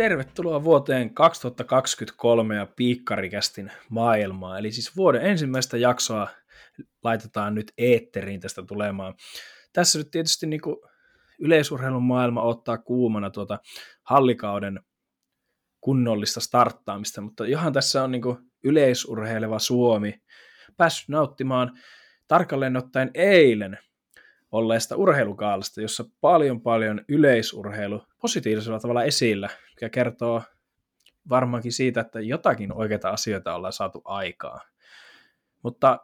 tervetuloa vuoteen 2023 ja Piikkarikästin maailmaa. Eli siis vuoden ensimmäistä jaksoa laitetaan nyt eetteriin tästä tulemaan. Tässä nyt tietysti niin kuin yleisurheilun maailma ottaa kuumana tuota hallikauden kunnollista starttaamista, mutta ihan tässä on niin kuin yleisurheileva Suomi päässyt nauttimaan tarkalleen ottaen eilen olleesta urheilukaalasta, jossa paljon yleisurheilu positiivisella tavalla esillä, mikä kertoo varmaankin siitä, että jotakin oikeita asioita ollaan saatu aikaa. Mutta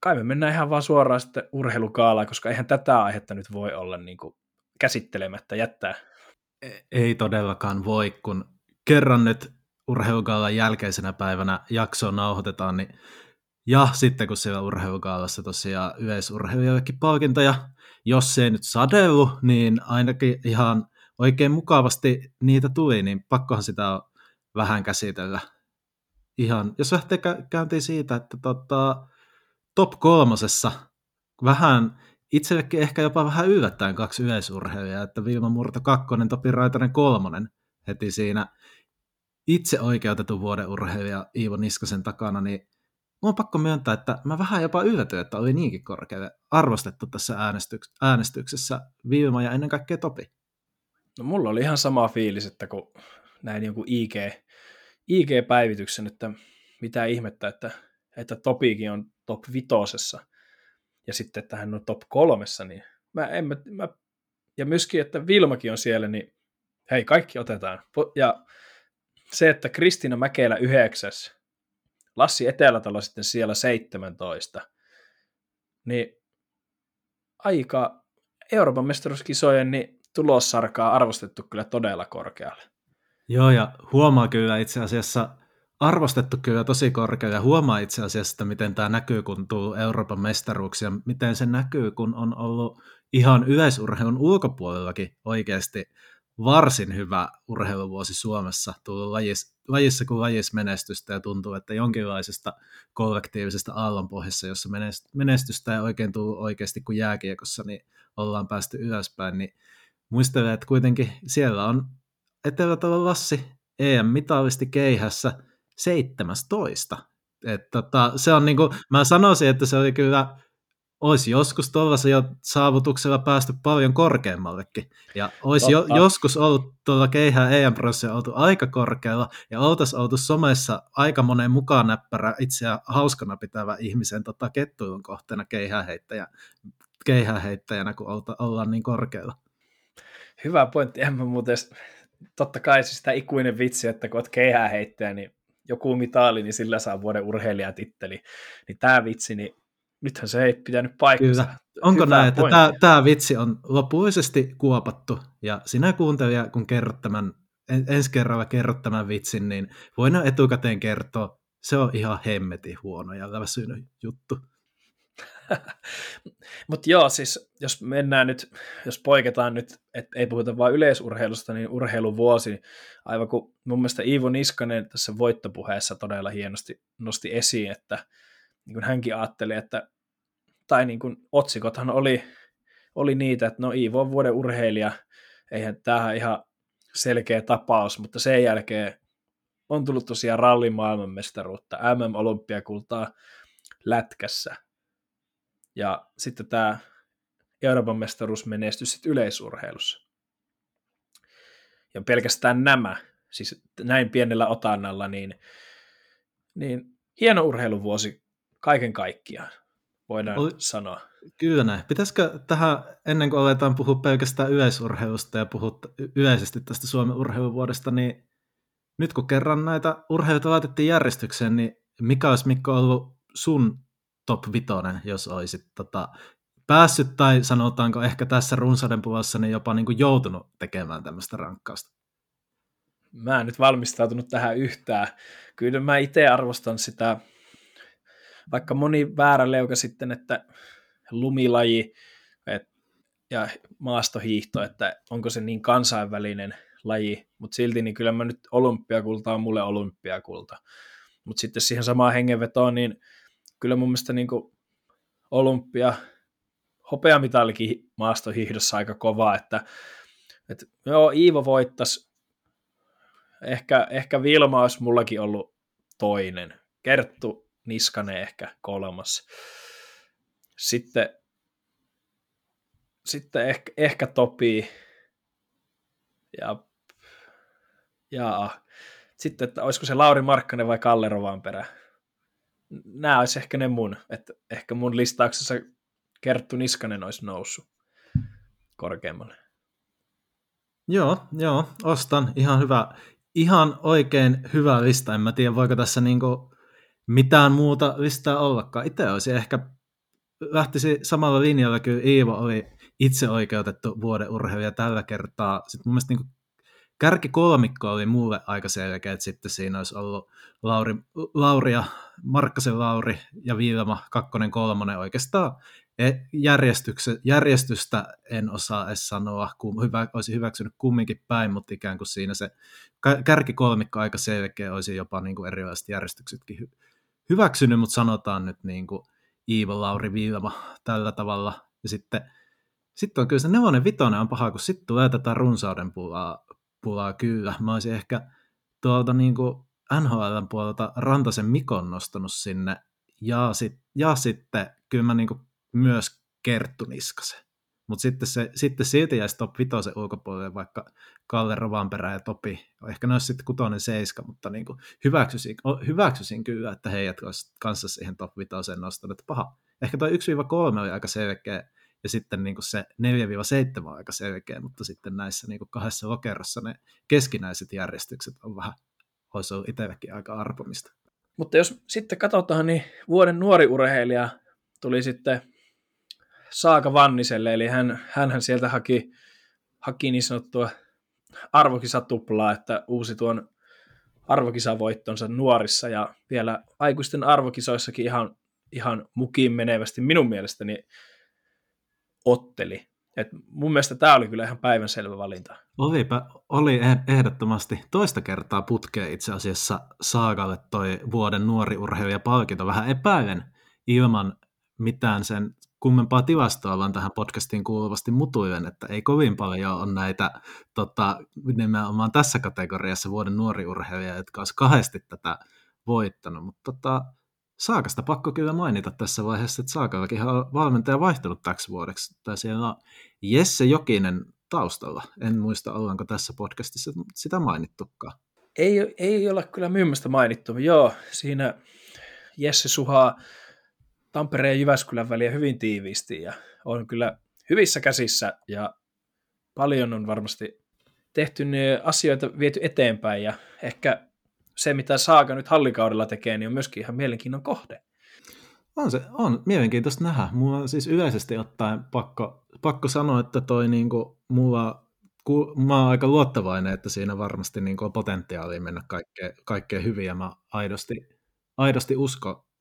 kai me mennään ihan vaan suoraan sitten urheilukaalaan, koska eihän tätä aihetta nyt voi olla niin kuin käsittelemättä jättää. Ei todellakaan voi, kun kerran nyt urheilukaalan jälkeisenä päivänä jaksoa nauhoitetaan, niin ja sitten kun siellä urheilukaalassa tosiaan yleisurheilijoillekin palkintoja, jos se ei nyt sadellu, niin ainakin ihan oikein mukavasti niitä tuli, niin pakkohan sitä on vähän käsitellä. Ihan, jos lähtee käyntiin siitä, että top 3 vähän itsellekin ehkä jopa vähän yllättäen 2 yleisurheilijaa, että Vilma Murto 2, Topi Raitanen 3 heti siinä itse oikeutetun vuoden urheilija Iivo Niskasen takana, niin mun on pakko myöntää, että mä vähän jopa yllätyin, että oli niinkin korkealle arvostettu tässä äänestyksessä Vilma ja ennen kaikkea Topi. No mulla oli ihan sama fiilis, että kun näin jonkun IG-päivityksen, että mitä ihmettä, että Topikin on top 5 ja sitten, että hän on top 3, niin ja myöskin, että Vilmakin on siellä, niin hei, kaikki otetaan. Ja se, että Kristina Mäkelä 9, Lassi Etelätalo sitten siellä 17, niin aika Euroopan mestaruuskisojen niin tulossarkaa arvostettu kyllä todella korkealle. Joo, ja huomaa kyllä itse asiassa, arvostettu kyllä tosi korkealle, ja huomaa itse asiassa, että miten tämä näkyy, kun tuu Euroopan mestaruuksia, miten se näkyy, kun on ollut ihan yleisurheilun ulkopuolellakin oikeasti varsin hyvä urheiluvuosi Suomessa, tullut lajissa kuin lajissa menestystä, ja tuntuu, että jonkinlaisesta kollektiivisesta aallonpohjassa, jossa menestystä ei oikein tullut oikeasti kuin jääkiekossa, niin ollaan päästy ylöspäin, niin muistelen, että kuitenkin siellä on Etelätalon Lassi EM-mitalisti keihässä 17. Se on niin kuin, mä sanoisin, että se oli kyllä, olisi joskus tuollaisella saavutuksella päästy paljon korkeammallekin. Ja olisi joskus ollut tuolla keihään EM-prosessilla oltu aika korkealla, ja oltaisiin oltu somessa aika monen mukaan näppärä, itseään hauskana pitävä ihmisen kettuilun kohteena keihään heittäjänä, kun ollaan niin korkealla. Hyvä pointti. En mä muuten, totta kai siis sitä ikuinen vitsi, että kun olet keihään heittäjä, niin joku mitaali, niin sillä saa vuoden urheilijatitteli. Niin tämä vitsi, niin nythän se ei pitänyt paikkansa. Kyllä. Onko hyvä näin, että tämä vitsi on lopullisesti kuopattu, ja sinä kuuntelija, kun ensi kerralla kerrot tämän vitsin, niin voidaan etukäteen kertoa, se on ihan hemmetin huono ja väsynyt juttu. Mutta joo, siis jos mennään nyt, jos poiketaan nyt, että ei puhuta vaan yleisurheilusta, niin urheiluvuosi, aivan kun mun mielestä Iivo Niskanen tässä voittopuheessa todella hienosti nosti esiin, että niin kuin hänkin ajatteli, että, tai niin kuin otsikothan oli niitä, että no Iivo on vuoden urheilija, eihän tämähän ihan selkeä tapaus, mutta sen jälkeen on tullut tosiaan rallin maailmanmestaruutta, MM-olympiakultaa lätkässä, ja sitten tämä Euroopan mestaruusmenestys sitten yleisurheilussa. Ja pelkästään nämä, siis näin pienellä otannalla, niin hieno urheiluvuosi kaiken kaikkiaan, voidaan sanoa. Kyllä näin. Pitäisikö tähän, ennen kuin aletaan puhua pelkästään yleisurheilusta ja puhut yleisesti tästä Suomen urheiluvuodesta, niin nyt kun kerran näitä urheiluita laitettiin järjestykseen, niin mikä olisi, Mikko, ollut sun top 5, jos olisit päässyt, tai sanotaanko ehkä tässä runsauden puolessa, niin jopa niin kuin joutunut tekemään tämmöistä rankkausta? Mä en nyt valmistautunut tähän yhtään. Kyllä mä itse arvostan sitä, vaikka moni väärä leuka sitten, että lumilaji ja maastohiihto, että onko se niin kansainvälinen laji, mutta silti niin kyllä mä nyt olympiakulta on mulle olympiakulta. Mutta sitten siihen samaan hengenvetoon, niin kyllä mun mielestä niin kuin olympia, hopeamitalikin maastohiihdossa aika kovaa, että joo, Iivo voittasi Ehkä Vilma olisi mullakin ollut toinen. Kerttu Niskanen ehkä kolmas. Sitten ehkä Topi. Ja sitten, että olisiko se Lauri Markkanen vai Kalle Rovanperä. Nämä olisi ehkä ne mun. Että ehkä mun listauksessa Kerttu Niskanen olisi noussut korkeammalle. Joo, ostan. Ihan hyvä. Ihan oikein hyvä lista. En mä tiedä, voiko tässä niinku mitään muuta listaa ollakaan. Itse olisi ehkä, lähtisi samalla linjalla, kyllä Iivo oli itse oikeutettu vuoden urheilija tällä kertaa. Sitten mun mielestä niinku kärkikolmikko oli mulle aika selkeä, että sitten siinä olisi ollut Lauri ja Markkasen Lauri ja Vilma, kakkonen, kolmonen oikeastaan. Järjestystä en osaa edes sanoa, kun olisi hyväksynyt kumminkin päin, mutta ikään kuin siinä se kärkikolmikko aika selkeä, olisi jopa niin kuin erilaiset järjestyksetkin hyväksynyt, mutta sanotaan nyt niin kuin Iivo, Lauri, Vilma tällä tavalla. Ja sitten on kyllä se nelonen-vitonen on paha, kun sitten tulee tätä runsauden pulaa kyllä. Mä olisin ehkä tuolta niin kuin NHL:n puolelta Rantasen Mikon nostanut sinne, ja sitten kyllä mä niin kuin myös Kerttu Niskasen. Mutta sitten silti jäisi top 5 ulkopuolelle, vaikka Kalle Rovanperä ja Topi. Ehkä ne olisi sitten 6-7, mutta niin kuin hyväksyisin kyllä, että heidät olisi kanssa siihen top 5 nostanut. Paha. Ehkä toi 1-3 oli aika selkeä, ja sitten niin kuin se 4-7 on aika selkeä, mutta sitten näissä niin kuin kahdessa lokerossa ne keskinäiset järjestykset on vähän, olisi ollut itselläkin aika arpomista. Mutta jos sitten katsotaan, niin vuoden nuori urheilija tuli sitten Saga Vanniselle, eli hänhän sieltä haki niin sanottua arvokisatuplaa, että uusi tuon arvokisavoittonsa nuorissa ja vielä aikuisten arvokisoissakin ihan mukiin menevästi minun mielestäni otteli. Et mun mielestä tämä oli kyllä ihan päivänselvä valinta. Oli ehdottomasti toista kertaa putkeen itse asiassa Saagalle toi vuoden nuori urheilija palkinto vähän epäilen ilman mitään sen kummempaa tilastoa, vaan tähän podcastiin kuuluvasti mutuilen, että ei kovin paljon ole näitä nimenomaan tässä kategoriassa vuoden nuori urheilija, jotka olisi kahdesti tätä voittanut, mutta Saagasta pakko kyllä mainita tässä vaiheessa, että Saagallakin on valmentaja vaihtunut täksi vuodeksi, tai siellä on Jesse Jokinen taustalla. En muista, ollaanko tässä podcastissa sitä mainittukaan. Ei olla kyllä myymästä mainittu. Joo, siinä Jesse suhaa Tampereen ja Jyväskylän väliä hyvin tiiviisti ja on kyllä hyvissä käsissä ja paljon on varmasti tehty asioita viety eteenpäin ja ehkä se, mitä Saaga nyt hallikaudella tekee, niin on myöskin ihan mielenkiinnon kohde. On mielenkiintoista nähdä. Mulla on siis yleisesti ottaen pakko sanoa, että toi niinku, mä oon aika luottavainen, että siinä varmasti niinku on potentiaalia mennä kaikkea hyviä. Mä aidosti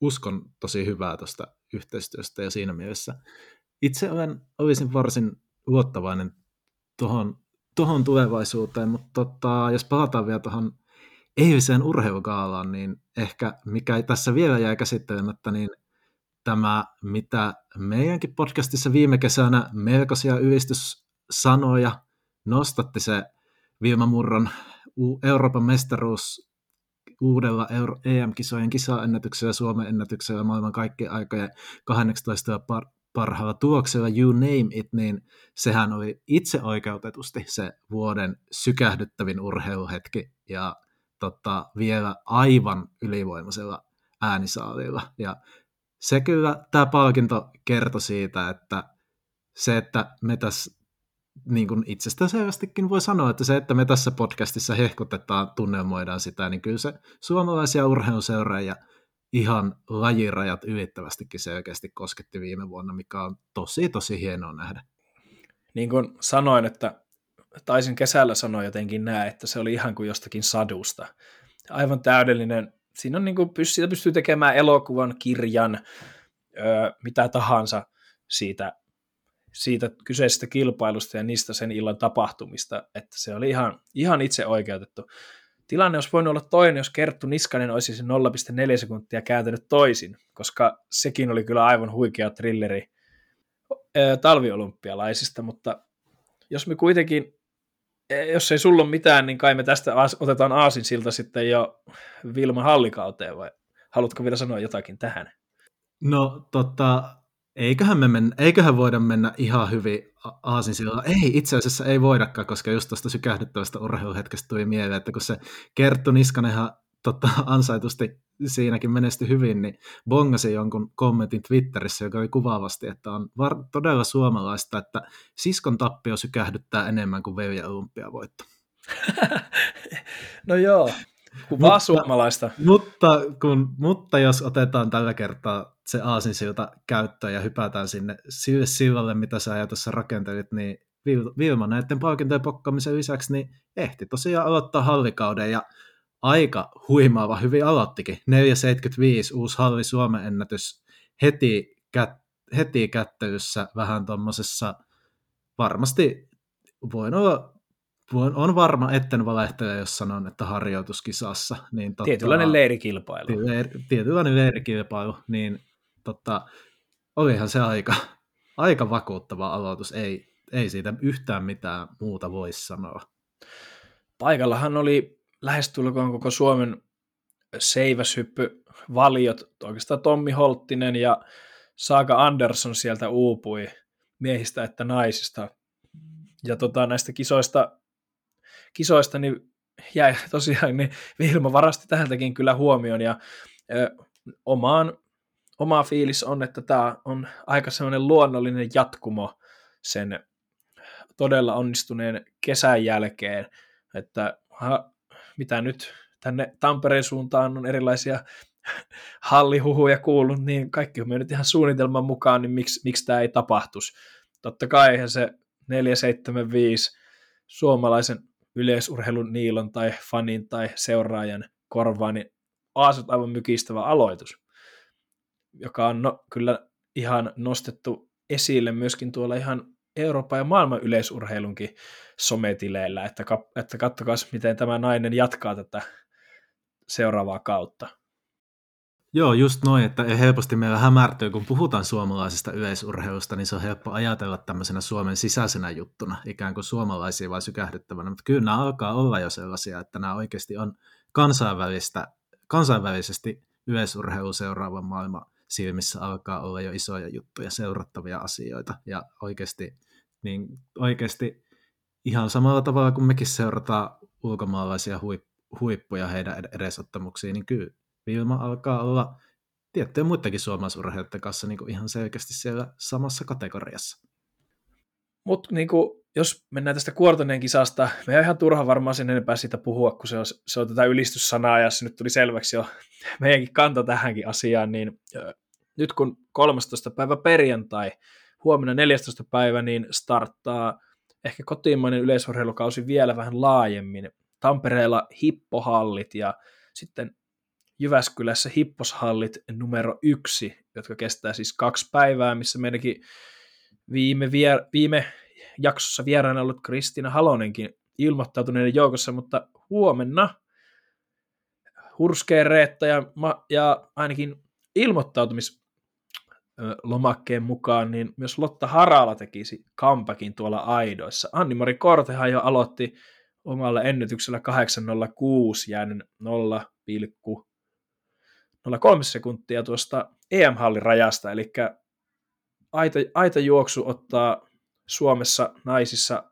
uskon tosi hyvää tuosta yhteistyöstä ja siinä mielessä itse olisin varsin luottavainen tuohon tulevaisuuteen, mutta jos palataan vielä tuohon eiliseen urheilugaalaan, niin ehkä mikä tässä vielä jäi käsittelemättä, niin tämä, mitä meidänkin podcastissa viime kesänä melkoisia ylistyssanoja nostatti se Vilma Murron Euroopan mestaruus uudella EM-kisojen kisaennätyksellä, Suomen ennätyksellä, maailman kaikkien aikojen 18 parhaalla tuloksella, you name it, niin sehän oli itse oikeutetusti se vuoden sykähdyttävin urheiluhetki ja vielä aivan ylivoimaisella äänisaalilla. Ja se kyllä, tämä palkinto kertoi siitä, että se, että me tässä, niin kuin itsestään selvästikin voi sanoa, että se, että me tässä podcastissa hehkutetaan, tunnelmoidaan sitä, niin kyllä se suomalaisia urheiluseureja ihan lajirajat ylittävästikin selkeästi kosketti viime vuonna, mikä on tosi hienoa nähdä. Niin kuin sanoin, että taisin kesällä sanoa jotenkin että se oli ihan kuin jostakin sadusta. Aivan täydellinen. Siinä on niin kuin, siitä pystyy tekemään elokuvan, kirjan, mitä tahansa siitä kyseisestä kilpailusta ja niistä sen illan tapahtumista. Että se oli ihan itse oikeutettu. Tilanne olisi voinut olla toinen, jos Kerttu Niskanen olisi sen 0,4 sekuntia kääntänyt toisin, koska sekin oli kyllä aivan huikea thrilleri talviolympialaisista, mutta jos me kuitenkin jos ei sulla ole mitään, niin kai me tästä otetaan aasinsilta sitten jo Vilma Hallikauteen, vai haluatko vielä sanoa jotakin tähän? No eiköhän voida mennä ihan hyvin aasinsilta. Ei, itse asiassa ei voidakaan, koska just tuosta sykähdyttävästä urheiluhetkestä tuli mieleen, että kun se Kerttu Niskanenhan ansaitusti siinäkin menestyi hyvin, niin bongasi jonkun kommentin Twitterissä, joka oli kuvaavasti, että on todella suomalaista, että siskon tappio sykähdyttää enemmän kuin veljen olympiavoitto. No joo, kuvaa suomalaista. Mutta jos otetaan tällä kertaa se aasinsilta käyttöön ja hypätään sinne sille sillalle, mitä sä ajatossa rakentelit, niin Vilma näiden palkintojen pokkaamisen lisäksi niin ehti tosiaan aloittaa hallikauden ja aika huimaava, hyvin aloittikin. 4,75, uusi halli Suomen ennätys heti kättelyssä vähän tuommoisessa, varmasti on varma, etten valehtele, jos sanon, että harjoituskisassa. Niin tietynlainen leirikilpailu. Tietynlainen leirikilpailu, niin olihan se aika vakuuttava aloitus, ei siitä yhtään mitään muuta voi sanoa. Paikallahan oli lähestulkoon koko Suomen seiväshyppyvaliot, oikeastaan Tommi Holttinen ja Saga Andersson sieltä uupui miehistä että naisista. Ja näistä kisoista niin jäi tosiaan, niin Vilma varasti täältäkin kyllä huomion ja oma fiilis on, että tämä on aika sellainen luonnollinen jatkumo sen todella onnistuneen kesän jälkeen, että mitä nyt tänne Tampereen suuntaan on erilaisia hallihuhuja kuullut, niin kaikki on mennyt ihan suunnitelman mukaan, niin miksi tämä ei tapahtuisi. Totta kai eihän se 475 suomalaisen yleisurheilun niilon tai fanin tai seuraajan korvaa, niin aasut aivan mykistävä aloitus, joka on kyllä ihan nostettu esille myöskin tuolla ihan Euroopan ja maailman yleisurheilunkin sometileillä, että katsokaa, miten tämä nainen jatkaa tätä seuraavaa kautta. Joo, just noin, että helposti meillä hämärtyy, kun puhutaan suomalaisesta yleisurheilusta, niin se on helppo ajatella tämmöisenä Suomen sisäisenä juttuna, ikään kuin suomalaisia vai sykähdyttävänä, mutta kyllä nämä alkaa olla jo sellaisia, että nämä oikeasti on kansainvälisesti yleisurheilu seuraavan maailman silmissä alkaa olla jo isoja juttuja, seurattavia asioita, ja oikeasti ihan samalla tavalla kuin mekin seurataan ulkomaalaisia huippuja heidän edesottamuksiin, niin kyllä Vilma alkaa olla tiettyjen muidenkin suomalaisurheilijoiden kanssa niin ihan selkeästi siellä samassa kategoriassa. Mutta niin jos mennään tästä Kuortaneen kisasta, me on ihan turha varmaan sen enempää siitä puhua, kun se on tätä ylistyssanaa, ja se nyt tuli selväksi jo meidänkin kanta tähänkin asiaan, niin nyt kun 13. päivä perjantai, huomenna 14. päivä, niin starttaa ehkä kotimainen yleisurheilukausi vielä vähän laajemmin. Tampereella Hipposhallit ja sitten Jyväskylässä Hipposhallit numero 1, jotka kestää siis 2 päivää, missä meidänkin viime jaksossa vieraana ollut Kristina Halonenkin ilmoittautuneiden joukossa, mutta huomenna Hurskeen Reetta ja ainakin ilmoittautumislomakkeen mukaan, niin myös Lotta Harala tekisi comebackin tuolla aidoissa. Anni-Mari Kortehan jo aloitti omalla ennätyksellä 8.06 jäänen 0,03 sekuntia tuosta EM-hallin rajasta, eli aitajuoksu ottaa Suomessa naisissa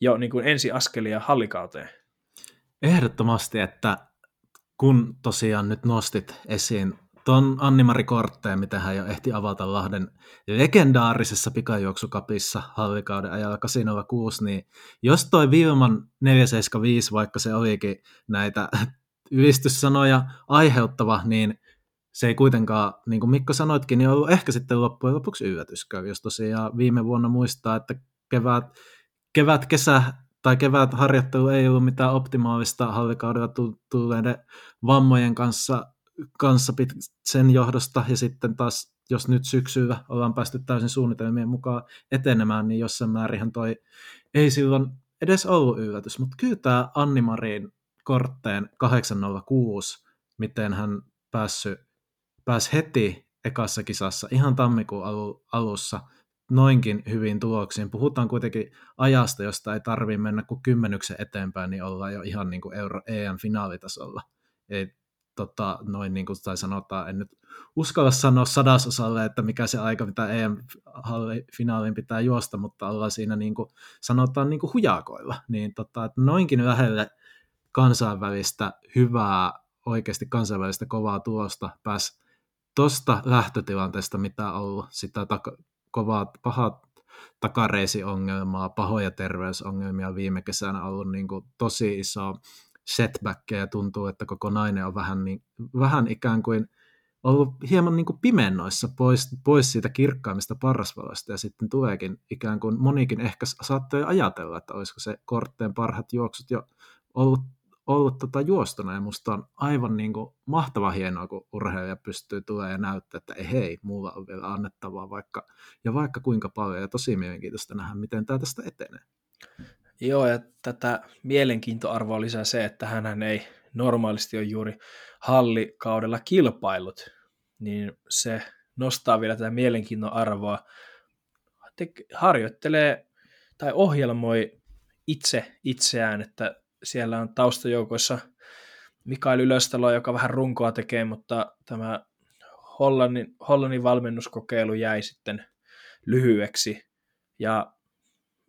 jo niin kuin ensi askelia hallikauteen. Ehdottomasti, että kun tosiaan nyt nostit esiin tuon Anni-Mari Kortteen, mitä hän jo ehti avata Lahden legendaarisessa pikajuoksukapissa hallikauden ajalla 8.06, niin jos toi Vilman 475, vaikka se olikin näitä ylistyssanoja aiheuttava, niin se ei kuitenkaan, niin kuin Mikko sanoitkin, niin ollut ehkä sitten loppujen lopuksi yllätyskö, jos tosiaan viime vuonna muistaa, että kevät-kesä tai kevät-harjoittelu ei ollut mitään optimaalista hallikaudella tulleiden vammojen kanssa sen johdosta, ja sitten taas, jos nyt syksyllä ollaan päästy täysin suunnitelmien mukaan etenemään, niin jossain määrinhän toi ei silloin edes ollut yllätys, mutta kyllä tämä Anni-Marin Kortteen 8.06, miten hän pääsi heti ekassa kisassa ihan tammikuun alussa noinkin hyvin tuloksiin. Puhutaan kuitenkin ajasta, josta ei tarvitse mennä kuin 10 eteenpäin, niin ollaan jo ihan niin kuin EM-finaalitasolla. Eli noin niin kuin sanotaan, en nyt uskalla sanoa 100%, että mikä se aika, mitä EM-finaaliin pitää juosta, mutta ollaan siinä niin kuin, sanotaan niin kuin hujakoilla. Niin että noinkin lähelle kansainvälistä hyvää, oikeasti kansainvälistä kovaa tulosta pääsi tuosta lähtötilanteesta, mitä on ollut, sitä kovaa, pahaa takareisiongelmaa, pahoja terveysongelmia viime kesänä on ollut niin kuin tosi iso setbackkejä, ja tuntuu, että koko nainen on vähän ikään kuin ollut hieman niin kuin pimennoissa pois siitä kirkkaimmista parrasvaloista, ja sitten tuleekin ikään kuin monikin ehkä saattoi ajatella, että olisiko se Kortteen parhaat juoksut jo ollut juostuna, ja musta on aivan niin kuin mahtava hienoa, kun urheilija pystyy tulemaan ja näyttää, että hei, mulla on vielä annettavaa vaikka kuinka paljon, ja tosi mielenkiintoista nähdä, miten tämä tästä etenee. Joo, ja tätä mielenkiintoarvoa lisää se, että hänhän ei normaalisti ole juuri hallikaudella kilpailut, niin se nostaa vielä tätä mielenkiintoarvoa, harjoittelee tai ohjelmoi itseään, että siellä on taustajoukoissa Mikael Ylöstalo, joka vähän runkoa tekee, mutta tämä Hollannin valmennuskokeilu jäi sitten lyhyeksi. Ja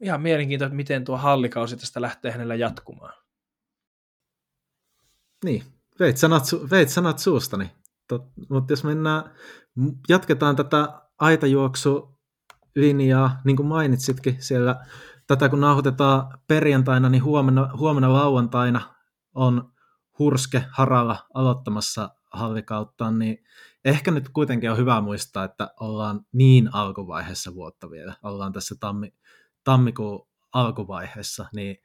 ihan mielenkiintoista, miten tuo hallikausi tästä lähtee hänellä jatkumaan. Niin, veit sanat suustani. Mutta jos jatketaan tätä aitajuoksulinjaa, niin kuin mainitsitkin siellä. Tätä kun nauhoitetaan perjantaina, niin huomenna lauantaina on Hurske Harala aloittamassa hallikauttaan, niin ehkä nyt kuitenkin on hyvä muistaa, että ollaan niin alkuvaiheessa vuotta vielä. Ollaan tässä tammikuun alkuvaiheessa, niin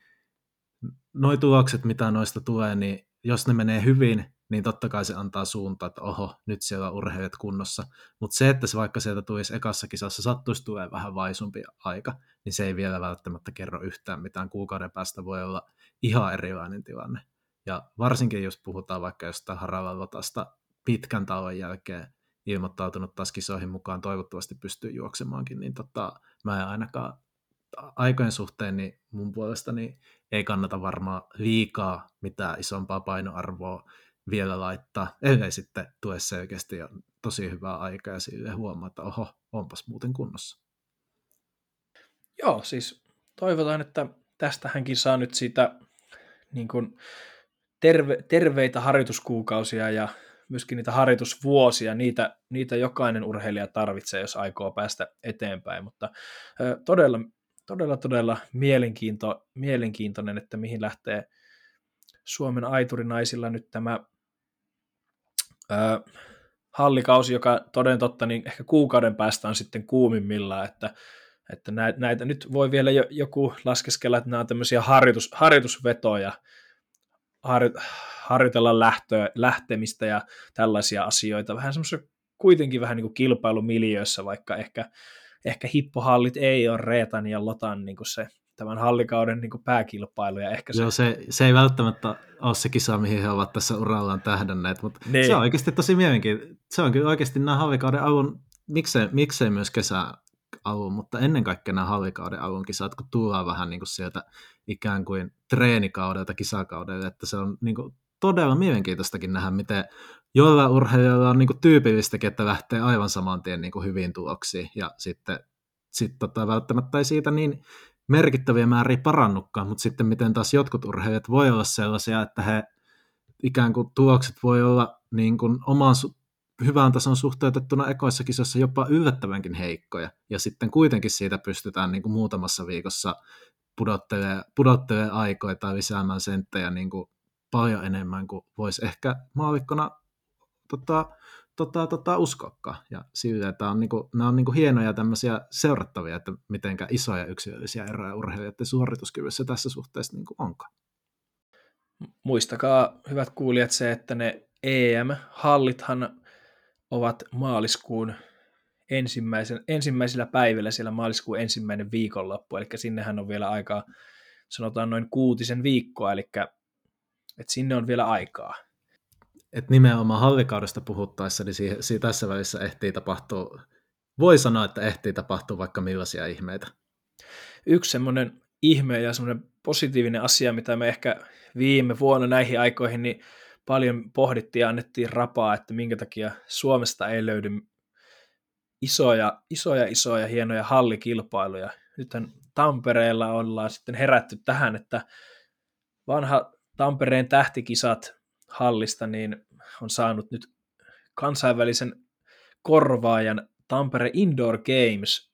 noi tulokset, mitä noista tulee, niin jos ne menee hyvin, niin totta kai se antaa suuntaa, että oho, nyt siellä on urheilijat kunnossa. Mutta se, että se vaikka sieltä tulisi ekassa kisassa, sattuisi tulee vähän vaisumpi aika, niin se ei vielä välttämättä kerro yhtään mitään. Kuukauden päästä voi olla ihan erilainen tilanne. Ja varsinkin, jos puhutaan vaikka jostain Haralan Lotasta pitkän tauon jälkeen ilmoittautunut taas kisoihin mukaan, toivottavasti pystyy juoksemaankin, niin mä en ainakaan aikojen suhteen niin mun puolestani ei kannata varmaan liikaa mitään isompaa painoarvoa vielä laittaa, ellei sitten tue selkeästi jo tosi hyvää aikaa ja sille huomaa, että oho, onpas muuten kunnossa. Joo, siis toivotaan, että tästä hänkin saa nyt siitä niin kuin terveitä harjoituskuukausia ja myöskin niitä harjoitusvuosia, niitä jokainen urheilija tarvitsee, jos aikoo päästä eteenpäin, mutta todella mielenkiintoinen, että mihin lähtee Suomen aiturinaisilla nyt tämä hallikausi, joka toden totta niin ehkä kuukauden päästä on sitten kuumimmillaan, että näitä nyt voi vielä joku laskeskella, että nämä on tämmöisiä harjoitusvetoja, harjoitella lähtemistä ja tällaisia asioita, vähän semmoisessa kuitenkin vähän niin kuin kilpailumiljöissä, vaikka ehkä Hipposhallit ei ole Reetan ja Lotan niin kuin se tämän hallikauden niin kuin pääkilpailu. Ja ehkä se... Joo, se ei välttämättä ole se kisa, mihin he ovat tässä urallaan tähdänneet, mutta ne. Se on oikeasti tosi mielenkiintoinen. Se on kyllä oikeasti nämä hallikauden alun, miksei myös kesän alun, mutta ennen kaikkea nämä hallikauden alun kisat, kun tullaan vähän niin kuin sieltä ikään kuin treenikaudelta kisakaudelle, että se on niin kuin todella mielenkiintoistakin nähdä, miten jollain urheilijalla on niin kuin tyypillistäkin, että lähtee aivan saman tien niin kuin hyviin tuloksiin, ja sitten välttämättä ei siitä niin merkittäviä määriä parannutkaan, mutta sitten miten taas jotkut urheilijat voi olla sellaisia, että he ikään kuin tulokset voi olla niin kuin oman hyvään tason suhteutettuna ekoissa kisoissa jopa yllättävänkin heikkoja, ja sitten kuitenkin siitä pystytään niin kuin muutamassa viikossa pudottelee aikoja tai lisäämään senttejä niin kuin paljon enemmän kuin voisi ehkä maallikkona uskokkaan. Ja silleen, nämä on niinku hienoja tämmöisiä seurattavia, että mitenkä isoja yksilöllisiä eroja urheilijoiden suorituskyvyssä tässä suhteessa niinku onkaan. Muistakaa, hyvät kuulijat, se, että ne EM-hallithan ovat maaliskuun ensimmäisillä päivillä, siellä maaliskuun 1. viikonloppu, eli sinnehän on vielä aikaa, sanotaan noin 6 viikkoa, eli sinne on vielä aikaa. Että nimenomaan hallikaudesta puhuttaessa, niin tässä välissä ehtii tapahtua voi sanoa, että ehtii tapahtua vaikka millaisia ihmeitä. Yksi semmoinen ihme ja semmoinen positiivinen asia, mitä me ehkä viime vuonna näihin aikoihin niin paljon pohdittiin ja annettiin rapaa, että minkä takia Suomesta ei löydy isoja hienoja hallikilpailuja. Nythän Tampereella ollaan sitten herätty tähän, että vanha Tampereen tähtikisat hallista niin on saanut nyt kansainvälisen korvaajan Tampere Indoor Games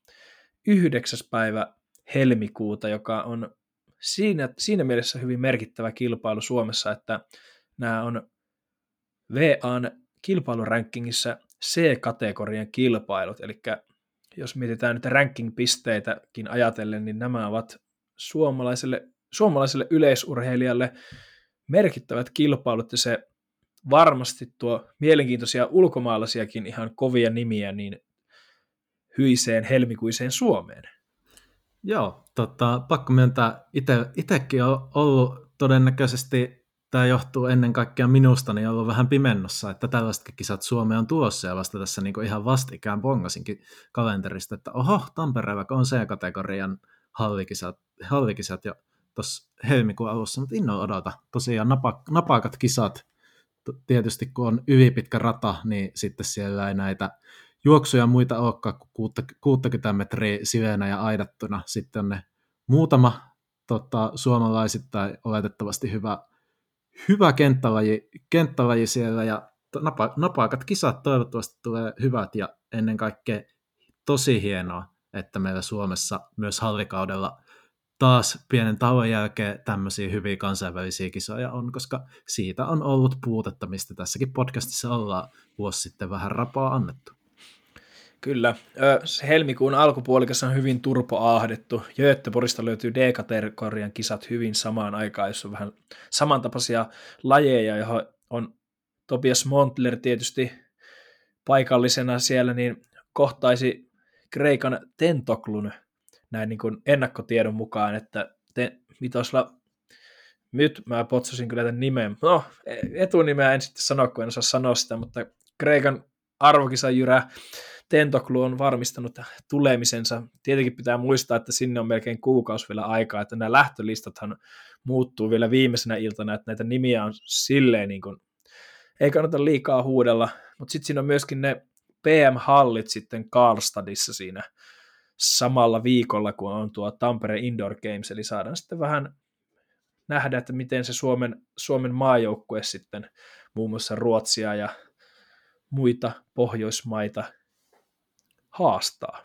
9. päivä helmikuuta, joka on siinä mielessä hyvin merkittävä kilpailu Suomessa, että nämä on VA:n kilpailurankingissä C-kategorian kilpailut, eli jos mietitään nyt ranking-pisteitäkin ajatellen, niin nämä ovat suomalaiselle yleisurheilijalle merkittävät kilpailut, ja se varmasti tuo mielenkiintoisia ulkomaalaisiakin ihan kovia nimiä niin hyiseen helmikuiseen Suomeen. Joo, pakko myöntää, itsekin on ollut todennäköisesti, tämä johtuu ennen kaikkea minusta, niin on ollut vähän pimennossa, että tällaisetkin kisat Suomeen on tuossa, ja vasta tässä niin kuin ihan vastikään bongasinkin kalenterista, että oho, Tampereen vaikka on C-kategorian hallikisat jo tuossa helmikuun alussa, mutta innoin odota. Tosiaan napakat kisat, tietysti kun on ylipitkä rata, niin sitten siellä ei näitä juoksuja muita olekaan kuin 60 metriä siveenä ja aidattuna. Sitten on ne muutama suomalaisittain oletettavasti hyvä kenttälaji siellä, ja napakat kisat toivottavasti tulee hyvät, ja ennen kaikkea tosi hienoa, että meillä Suomessa myös hallikaudella taas pienen tauon jälkeen tämmöisiä hyviä kansainvälisiä kisoja on, koska siitä on ollut puutetta, mistä tässäkin podcastissa ollaan vuosi sitten vähän rapaa annettu. Kyllä. Helmikuun alkupuolikassa on hyvin turpoaahdettu. Göteborgista löytyy D-kategorian kisat hyvin samaan aikaan, jossa on vähän samantapaisia lajeja, johon on Tobias Montler tietysti paikallisena siellä, niin kohtaisi Kreikan Tentogloun näin niin kuin ennakkotiedon mukaan, että nyt mä potsasin kyllä tämän nimen. No, etunimeä en sitten sano, kun en osaa sanoa sitä, mutta Kreikan arvokisajyrä Tentoglou on varmistanut tulemisensa. Tietenkin pitää muistaa, että sinne on melkein kuukausi vielä aikaa, että nämä lähtölistathan muuttuu vielä viimeisenä iltana, että näitä nimiä on silleen niin kuin, ei kannata liikaa huudella, mutta sitten siinä on myöskin ne PM-hallit sitten Karlstadissa siinä samalla viikolla, kun on tuo Tampere Indoor Games, eli saadaan sitten vähän nähdä, että miten se Suomen maajoukkue sitten muun muassa Ruotsia ja muita Pohjoismaita haastaa.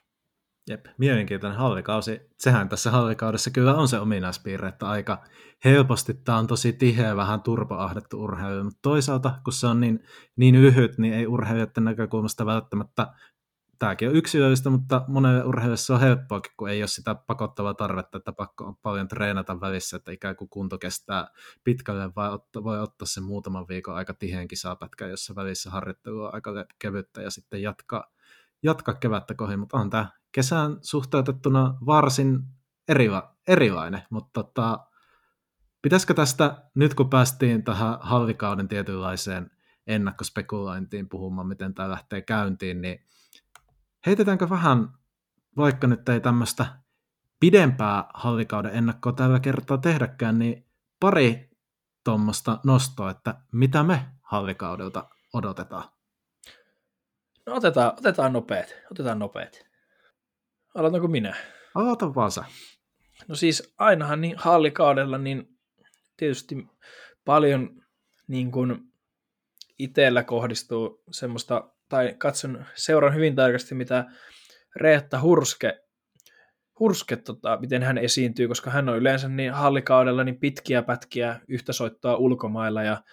Jep, mielenkiintoinen hallikausi. Sehän tässä hallikaudessa kyllä on se ominaispiirre, että aika helposti tämä on tosi tiheä, vähän turpaahdettu urheilu, mutta toisaalta, kun se on niin lyhyt, niin ei urheilijoiden näkökulmasta välttämättä, tämäkin on yksilöllistä, mutta monelle urheilijalle se on helppoakin, kun ei ole sitä pakottavaa tarvetta, että pakko on paljon treenata välissä, että ikään kuin kunto kestää pitkälle, vaan voi ottaa sen muutaman viikon aika tiheen kisapätkän, jossa välissä harjoittelu on aika kevyttä ja sitten jatkaa kevättä kohden, mutta on tämä kesään suhteutettuna varsin erilainen, mutta pitäisikö tästä, nyt kun päästiin tähän hallikauden tietynlaiseen ennakkospekulointiin puhumaan, miten tämä lähtee käyntiin, niin heitetäänkö vähän, vaikka nyt ei tämmöistä pidempää hallikauden ennakkoa tällä kertaa tehdäkään, niin pari tuommoista nostoa, että mitä me hallikaudelta odotetaan? No otetaan nopeet. Aloitanko minä? Aloitan vaan sä. No siis ainahan niin hallikaudella niin tietysti paljon niin kuin itsellä kohdistuu semmoista, tai seuraan hyvin tarkasti, mitä Reetta Hurske miten hän esiintyy, koska hän on yleensä niin hallikaudella niin pitkiä pätkiä yhtä soittoa ulkomailla ja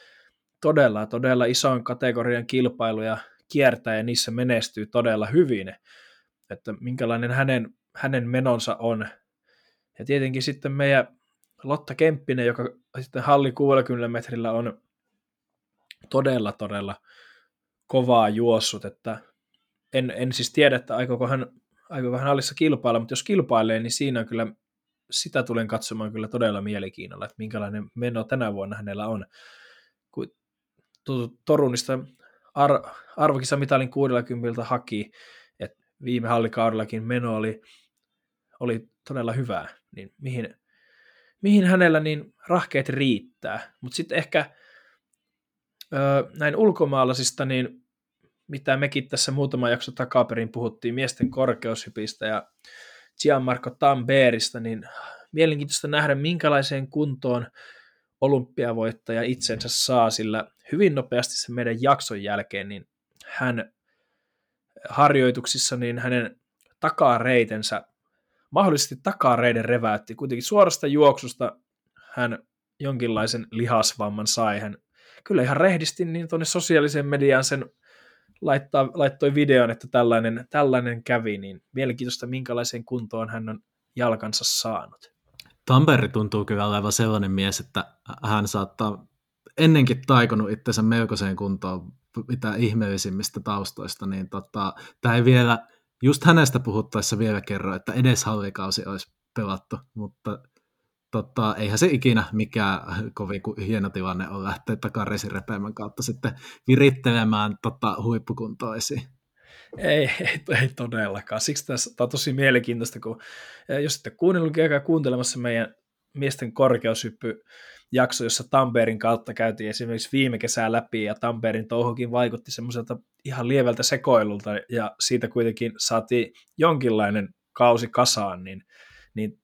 todella ison kategorian kilpailuja kiertää ja niissä menestyy todella hyvin, että minkälainen hänen menonsa on. Ja tietenkin sitten meidän Lotta Kemppinen, joka sitten halli 60 metrillä on todella kovaa juossut, että en siis tiedä, että aikooko hän hallissa kilpailla, mutta jos kilpailee, niin siinä on kyllä, sitä tulen katsomaan kyllä todella mielenkiinnolla, että minkälainen meno tänä vuonna hänellä on. Kun Torunista arvokisamitalin 60 haki, että viime hallikaudellakin meno oli todella hyvää, niin mihin hänellä niin rahkeet riittää. Mutta sitten ehkä näin ulkomaalaisista, niin mitä mekin tässä muutama jakso takaperin puhuttiin miesten korkeushypistä ja Gianmarco Tamberista, niin mielenkiintoista nähdä, minkälaiseen kuntoon olympiavoittaja itsensä saa, sillä hyvin nopeasti sen meidän jakson jälkeen niin hän harjoituksissa, niin hänen takareitensä, mahdollisesti takareiden reväytti, kuitenkin suorasta juoksusta hän jonkinlaisen lihasvamman sai. Hän kyllä ihan rehdisti niin tuonne sosiaaliseen mediaan sen laittoi videon, että tällainen kävi, niin mielenkiintoista, minkälaiseen kuntoon hän on jalkansa saanut. Tamperi tuntuu kyllä olevan sellainen mies, että hän saattaa ennenkin taikonut itsensä melkoiseen kuntoon mitä ihmeellisimmistä taustoista, niin tämä ei vielä, just hänestä puhuttaessa vielä kerro, että edes hallikausi olisi pelattu, mutta eihän se ikinä mikään kovin hieno tilanne on lähteä takaisin repäimän kautta sitten virittelemään huippukuntoisiin. Ei todellakaan. Siksi tämä on tosi mielenkiintoista, kun jos sitten kuunnellutkin, käy kuuntelemassa meidän miesten korkeushyppyjakso, jossa Tamperin kautta käytiin esimerkiksi viime kesää läpi, ja Tamperin touhukin vaikutti semmoiselta ihan lievältä sekoilulta, ja siitä kuitenkin saatiin jonkinlainen kausi kasaan, niin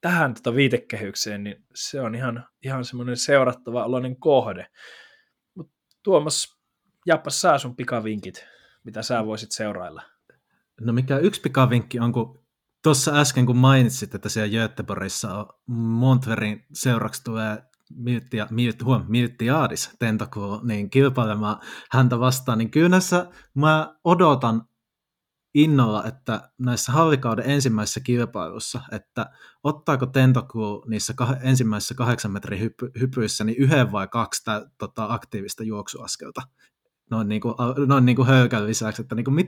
tähän viitekehykseen, niin se on ihan semmoinen seurattava oloinen kohde. Mut Tuomas, jaapas sä sun pikavinkit, mitä sä voisit seurailla. No mikä yksi pikavinkki on, kun tuossa äsken kun mainitsit, että siellä Göteborgissa on Montlerin seuraksi tulee Miltiadis Tentoglou niin kilpailemaan häntä vastaan, niin kyllä näissä mä odotan innolla, että näissä hallikauden ensimmäisessä kilpailussa, että ottaako Tentoglou niissä ensimmäisessä 8 metrin hypyissä niin 1 vai 2 aktiivista juoksuaskelta. Noin niin kuin höykän lisäksi, että niin kuin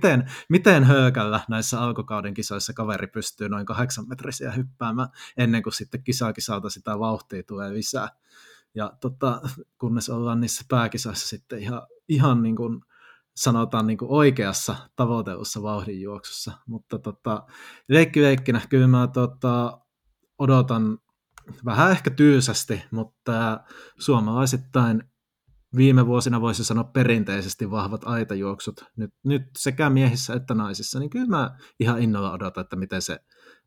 miten höykällä näissä alkukauden kisoissa kaveri pystyy noin 8 metriä hyppäämään ennen kuin sitten kisalta sitä vauhtia tulee lisää. Ja kunnes ollaan niissä pääkisoissa sitten ihan niin kuin sanotaan niin kuin oikeassa tavoitellussa vauhdinjuoksussa. Mutta leikkinä kyllä mä odotan vähän ehkä tyysästi, mutta suomalaisittain viime vuosina voisi sanoa perinteisesti vahvat aitajuoksut nyt sekä miehissä että naisissa, niin kyllä mä ihan innolla odotan, että miten se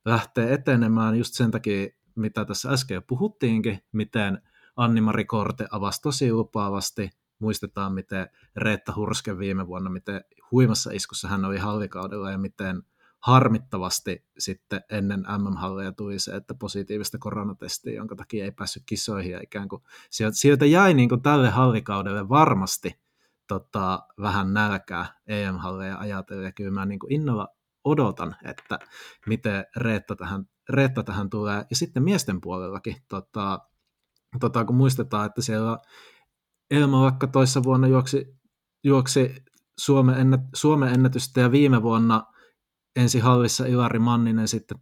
lähtee etenemään just sen takia, mitä tässä äsken jo puhuttiinkin, miten Anni-Mari Korte avasi tosi lupaavasti. Muistetaan, miten Reetta Hurske viime vuonna, miten huimassa iskussa hän oli hallikaudella ja miten harmittavasti sitten ennen MM-halleja tuli se, että positiivista koronatestiä, jonka takia ei päässyt kisoihin ja ikään kuin sieltä jäi niin kuin tälle hallikaudelle varmasti vähän nälkää EM-halleja ajatellen. Ja kyllä mä niin kuin innolla odotan, että miten Reetta tähän tulee. Ja sitten miesten puolellakin, kun muistetaan, että siellä Elma vaikka toissa vuonna juoksi Suomen ennätystä ja viime vuonna ensi hallissa Ilari Manninen, sitten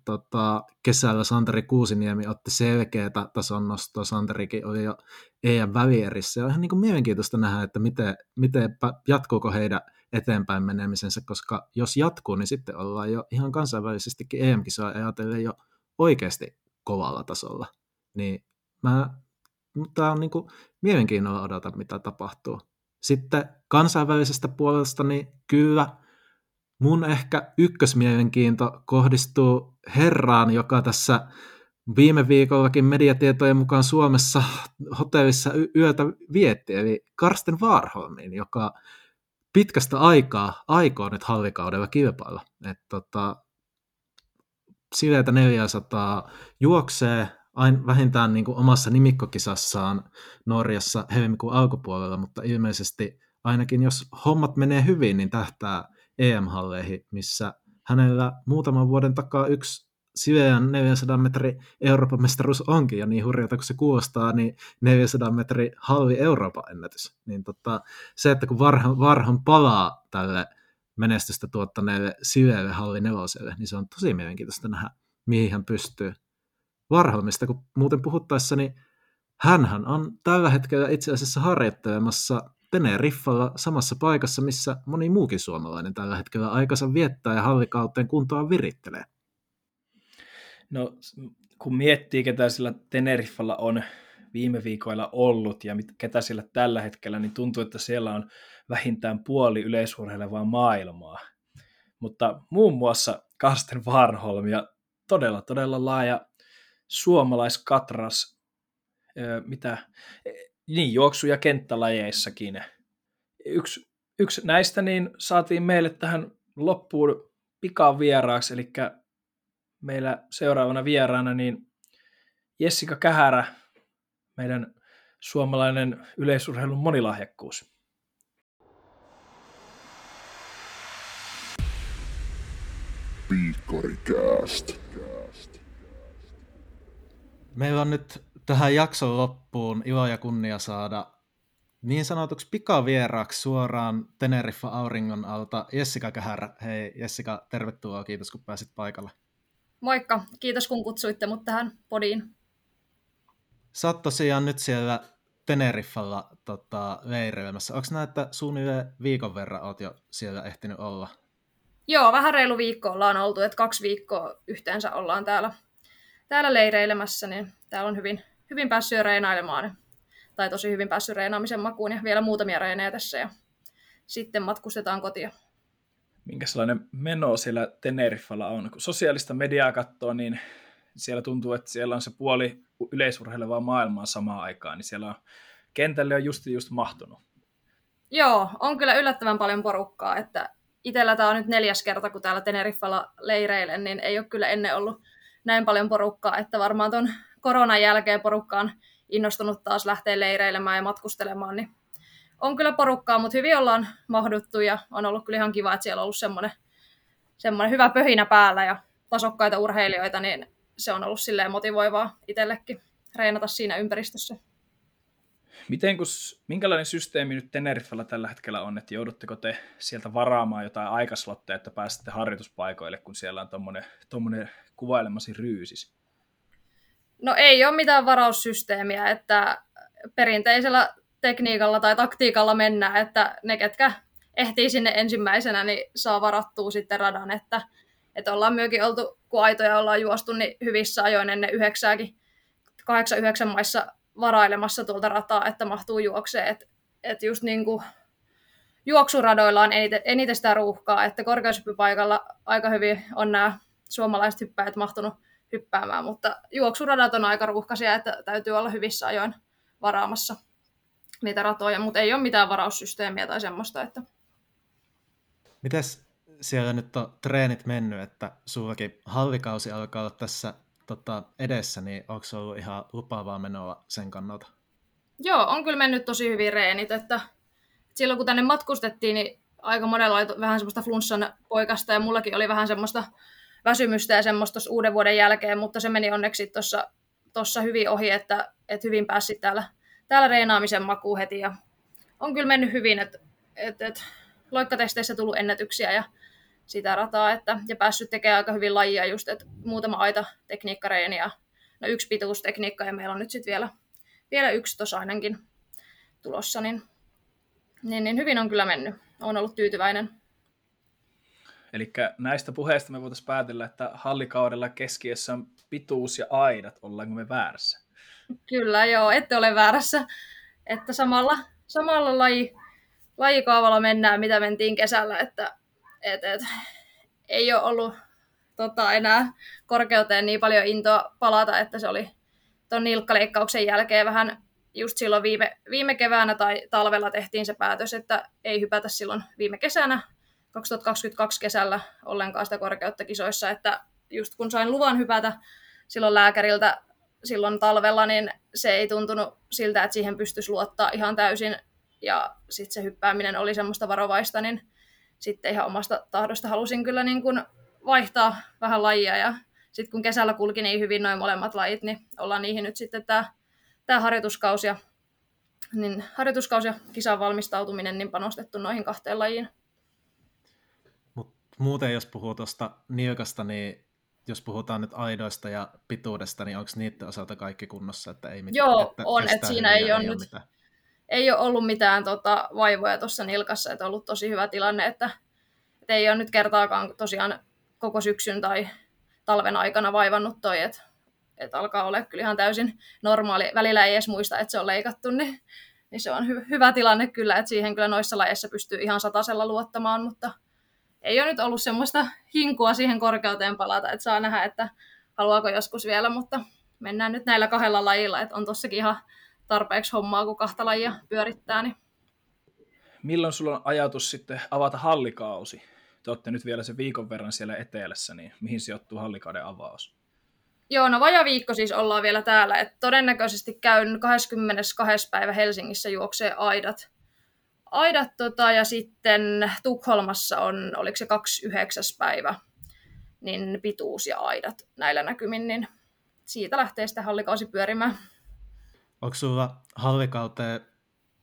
kesällä Santeri Kuusiniemi otti selkeätä tason nostoa. Santerikin oli jo EM-välierissä. Ja on ihan niin kuin mielenkiintoista nähdä, että miten jatkuuko heidän eteenpäin menemisensä, koska jos jatkuu, niin sitten ollaan jo ihan kansainvälisestikin EM-kisoa ajatellen jo oikeasti kovalla tasolla. Niin tämä on niin kuin mielenkiinnolla odottaa, mitä tapahtuu. Sitten kansainvälisestä puolesta, niin kyllä mun ehkä ykkösmielenkiinto kohdistuu herraan, joka tässä viime viikollakin mediatietojen mukaan Suomessa hotellissa yötä vietti, eli Karsten Warholmin, joka pitkästä aikaa aikoo nyt hallikaudella kilpailla. Että sileitä 400 juoksee vähintään niin kuin omassa nimikkokisassaan Norjassa helmikuun alkupuolella, mutta ilmeisesti ainakin jos hommat menee hyvin, niin tähtää EM-halleihin, missä hänellä muutaman vuoden takaa yksi sileän 400 metrin Euroopan mestaruus onkin, ja niin hurjalta kuin se kuulostaa, niin 400 metrin halli Euroopan ennätys. Niin se, että kun Varhon palaa tälle menestystä tuottaneelle sileelle hallineloselle, niin se on tosi mielenkiintoista nähdä, mihin hän pystyy. Varholmista, kun muuten puhuttaessa, niin hänhän on tällä hetkellä itse asiassa harjoittelemassa Teneriffalla samassa paikassa, missä moni muukin suomalainen tällä hetkellä aikansa viettää ja hallikauteen kuntoa virittelee. No, kun miettii, ketä sillä Teneriffalla on viime viikoilla ollut ja ketä sillä tällä hetkellä, niin tuntuu, että siellä on vähintään puoli yleisurheilevaa maailmaa. Mutta muun muassa Karsten Warholm ja todella, todella laaja suomalaiskatras, niin juoksu- ja kenttälajeissakin. Yksi näistä niin saatiin meille tähän loppuun pikavieraaksi, eli meillä seuraavana vieraana niin Jessica Kähärä, meidän suomalainen yleisurheilun monilahjakkuus. Piikkarikäästä. Meillä on nyt tähän jakson loppuun ilo ja kunnia saada niin sanotuksi pikavieraaksi suoraan Teneriffa auringon alta Jessica Kähärä. Hei Jessica, tervetuloa, kiitos kun pääsit paikalle. Moikka, kiitos kun kutsuitte mut tähän podiin. Sä oot tosiaan nyt siellä Teneriffalla leireilemässä. Onko näin, että suunnilleen viikon verran oot jo siellä ehtinyt olla? Joo, vähän reilu viikko ollaan oltu, että 2 viikkoa yhteensä ollaan täällä leireilemässä, niin täällä on hyvin päässyt reenailemaan, tai tosi hyvin päässyt reenaamisen makuun, ja vielä muutamia reenejä tässä, ja sitten matkustetaan kotiin. Minkä sellainen meno siellä Teneriffalla on? Kun sosiaalista mediaa katsoo, niin siellä tuntuu, että siellä on se puoli yleisurheilevaa maailmaa samaan aikaan, niin siellä on, kentälle on just mahtunut. Joo, on kyllä yllättävän paljon porukkaa, että itsellä tämä on nyt 4. kerta, kun täällä Teneriffalla leireilen, niin ei ole kyllä ennen ollut näin paljon porukkaa, että varmaan tuon koronan jälkeen porukka on innostunut taas lähteä leireilemään ja matkustelemaan, niin on kyllä porukkaa, mutta hyvin ollaan mahduttu ja on ollut kyllä ihan kiva, että siellä on ollut semmoinen hyvä pöhinä päällä ja tasokkaita urheilijoita, niin se on ollut silleen motivoivaa itsellekin treenata siinä ympäristössä. Minkälainen systeemi nyt Teneriffalla tällä hetkellä on, että joudutteko te sieltä varaamaan jotain aikaslotteja, että pääsette harjoituspaikoille, kun siellä on tuommoinen kuvailemasi ryysis? No ei ole mitään varaussysteemiä, että perinteisellä tekniikalla tai taktiikalla mennään, että ne, ketkä ehtii sinne ensimmäisenä, niin saa varattua sitten radan, että ollaan myöskin oltu, kun aitoja ollaan juostu, niin hyvissä ajoin ennen 8-9 maissa varailemassa tuolta rataa, että mahtuu juokseen, että just niin kuin juoksuradoilla on eniten sitä ruuhkaa, että korkeushyppypaikalla aika hyvin on nämä suomalaiset hyppäjät mahtunut hyppäämään, mutta juoksuradat on aika ruuhkaisia, että täytyy olla hyvissä ajoin varaamassa niitä ratoja, mutta ei ole mitään varaussysteemiä tai semmoista. Että mites siellä nyt on treenit mennyt, että sullakin hallikausi alkaa olla tässä edessä, niin onko se ollut ihan lupaavaa menoa sen kannalta? Joo, on kyllä mennyt tosi hyvin reenit, että silloin kun tänne matkustettiin, niin aika monella oli vähän semmoista flunssan poikasta ja mullakin oli vähän semmoista väsymystä ja semmoista uuden vuoden jälkeen, mutta se meni onneksi tuossa hyvin ohi, että hyvin pääsi täällä reenaamisen makuun heti ja on kyllä mennyt hyvin, että loikkatesteissä tullut ennätyksiä ja sitä rataa, ja päässyt tekemään aika hyvin lajia just, että muutama aita tekniikkareeni ja no 1 pituustekniikka ja meillä on nyt sitten vielä 1 tuossa ainakin tulossa, niin hyvin on kyllä mennyt. Olen ollut tyytyväinen. Eli näistä puheista me voitaisiin päätellä, että hallikaudella keskiössä on pituus ja aidat, ollaanko me väärässä? Kyllä joo, ette ole väärässä, että samalla lajikaavalla mennään, mitä mentiin kesällä, että ei ole ollut enää korkeuteen niin paljon intoa palata, että se oli tuon nilkkaleikkauksen jälkeen vähän just silloin viime keväänä tai talvella tehtiin se päätös, että ei hypätä silloin viime kesänä, 2022 kesällä ollenkaan sitä korkeutta kisoissa, että just kun sain luvan hypätä silloin lääkäriltä silloin talvella, niin se ei tuntunut siltä, että siihen pystyisi luottaa ihan täysin ja sitten se hyppääminen oli semmoista varovaista, niin sitten ihan omasta tahdosta halusin kyllä niin kuin vaihtaa vähän lajia ja sitten kun kesällä kulki niin hyvin noin molemmat lajit, niin ollaan niihin nyt sitten tämä harjoituskausi ja kisan valmistautuminen niin panostettu noihin 2 lajiin. Mut muuten jos puhuu tuosta nilkasta, niin jos puhutaan nyt aidoista ja pituudesta, niin onko niiden osalta kaikki kunnossa? Että ei mitään, joo, että on, että siinä ei ole nyt mitään. ei ole ollut mitään vaivoja tuossa nilkassa, että on ollut tosi hyvä tilanne, että ei ole nyt kertaakaan tosiaan koko syksyn tai talven aikana vaivannut toi, että alkaa olla kyllä ihan täysin normaali. Välillä ei edes muista, että se on leikattu, niin se on hyvä tilanne kyllä, että siihen kyllä noissa lajeissa pystyy ihan satasella luottamaan, mutta ei ole nyt ollut semmoista hinkua siihen korkeuteen palata, että saa nähdä, että haluaako joskus vielä, mutta mennään nyt näillä kahdella lajilla, että on tossakin ihan tarpeeksi hommaa, kun kahta lajia pyörittää. Niin. Milloin sulla on ajatus sitten avata hallikausi? Te olette nyt vielä sen viikon verran siellä etelässä, niin mihin sijoittuu hallikauden avaus? Joo, no vajaa viikko siis ollaan vielä täällä. Et todennäköisesti käyn 22. päivä Helsingissä juoksee aidat, ja sitten Tukholmassa on, oliko se 29. päivä, niin pituus ja aidat näillä näkymin, niin siitä lähtee sitten hallikausi pyörimään. Onko sulla hallikauteen